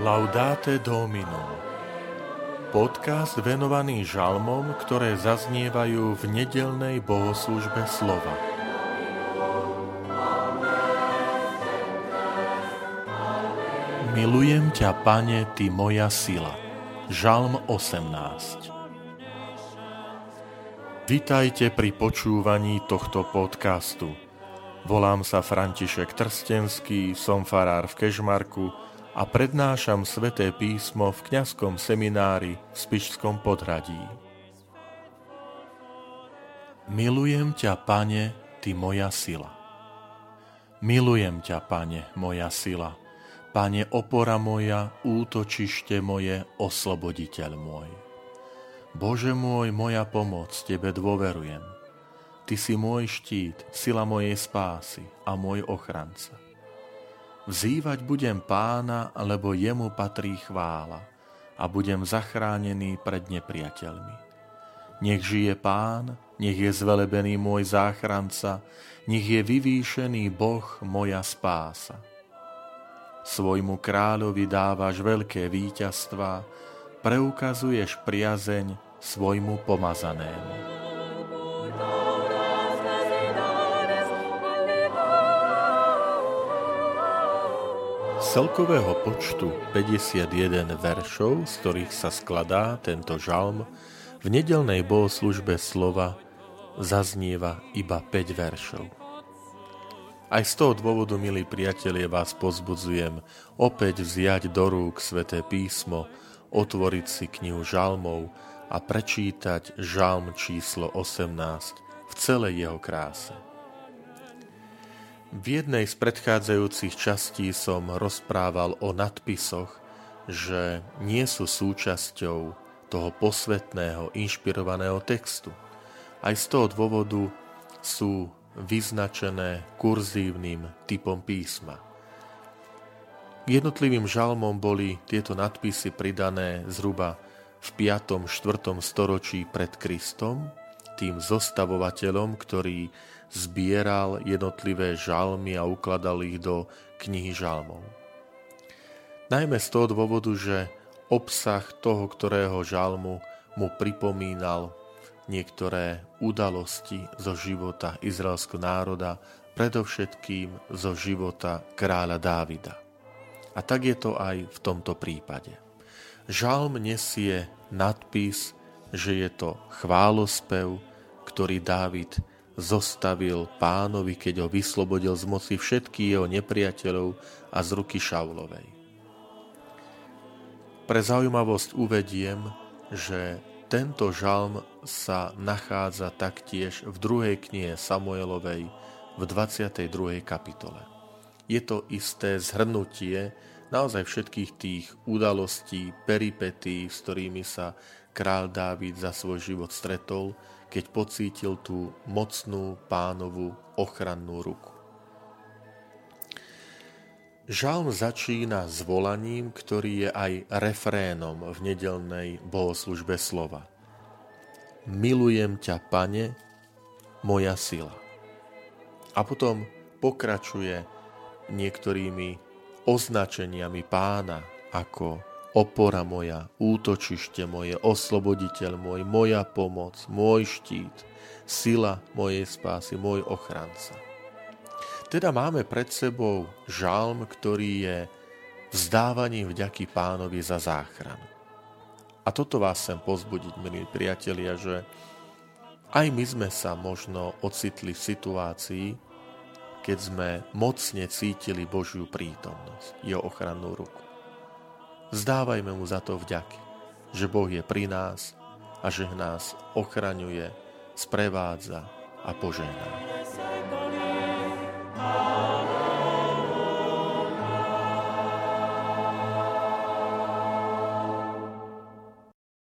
Laudate Domino. Podcast venovaný žalmom, ktoré zaznievajú v nedeľnej bohoslužbe slova. Milujem ťa, Pane, ty moja sila. Žalm 18. Vitajte pri počúvaní tohto podcastu. Volám sa František Trstenský, som farár v Kežmarku a prednášam Sväté písmo v kňazskom seminári v Spišskom Podhradí. Milujem ťa, Pane, ty moja sila. Milujem ťa, Pane, moja sila. Pane, opora moja, útočište moje, osloboditeľ môj. Bože môj, moja pomoc, tebe dôverujem. Ty si môj štít, sila mojej spásy a môj ochranca. Vzývať budem Pána, lebo jemu patrí chvála, a budem zachránený pred nepriateľmi. Nech žije Pán, nech je zvelebený môj záchranca, nech je vyvýšený Boh moja spása. Svojmu kráľovi dávaš veľké víťazstvá, preukazuješ priazeň svojmu pomazanému. Z celkového počtu 51 veršov, z ktorých sa skladá tento žalm, v nedeľnej bohoslužbe slova zaznieva iba 5 veršov. Aj z toho dôvodu, milí priatelia, vás pozbudzujem opäť vziať do rúk Sväté písmo, otvoriť si knihu žalmov a prečítať žalm číslo 18 v celej jeho kráse. V jednej z predchádzajúcich častí som rozprával o nadpisoch, že nie sú súčasťou toho posvetného, inšpirovaného textu. Aj z toho dôvodu sú vyznačené kurzívnym typom písma. Jednotlivým žalmom boli tieto nadpisy pridané zhruba v 5. 4. storočí pred Kristom, tým zostavovateľom, ktorý zbieral jednotlivé žalmy a ukladal ich do knihy žalmov. Najmä z toho dôvodu, že obsah toho, ktorého žalmu mu pripomínal niektoré udalosti zo života izraelského národa, predovšetkým zo života kráľa Dávida. A tak je to aj v tomto prípade. Žalm nesie nadpis, že je to chválospev, ktorý Dávid zostavil Pánovi, keď ho vyslobodil z moci všetkých jeho nepriateľov a z ruky Šaulovej. Pre zaujímavosť uvediem, že tento žalm sa nachádza taktiež v 2. knihe Samuelovej v 22. kapitole. Je to isté zhrnutie naozaj všetkých tých udalostí, peripetí, s ktorými sa kráľ Dávid za svoj život stretol, keď pocítil tú mocnú Pánovu ochrannú ruku. Žalm začína zvolaním, ktorý je aj refrénom v nedeľnej bohoslužbe slova. Milujem ťa, Pane, moja sila. A potom pokračuje niektorými označeniami Pána, ako opora moja, útočište moje, osloboditeľ môj, moja pomoc, môj štít, sila mojej spásy, môj ochranca. Teda máme pred sebou žalm, ktorý je vzdávaním vďaky Pánovi za záchranu. A toto vás chcem povzbudiť, milí priatelia, že aj my sme sa možno ocitli v situácii, keď sme mocne cítili Božiu prítomnosť, jeho ochrannú ruku. Vzdávajme mu za to vďaky, že Boh je pri nás a že nás ochraňuje, sprevádza a požehná.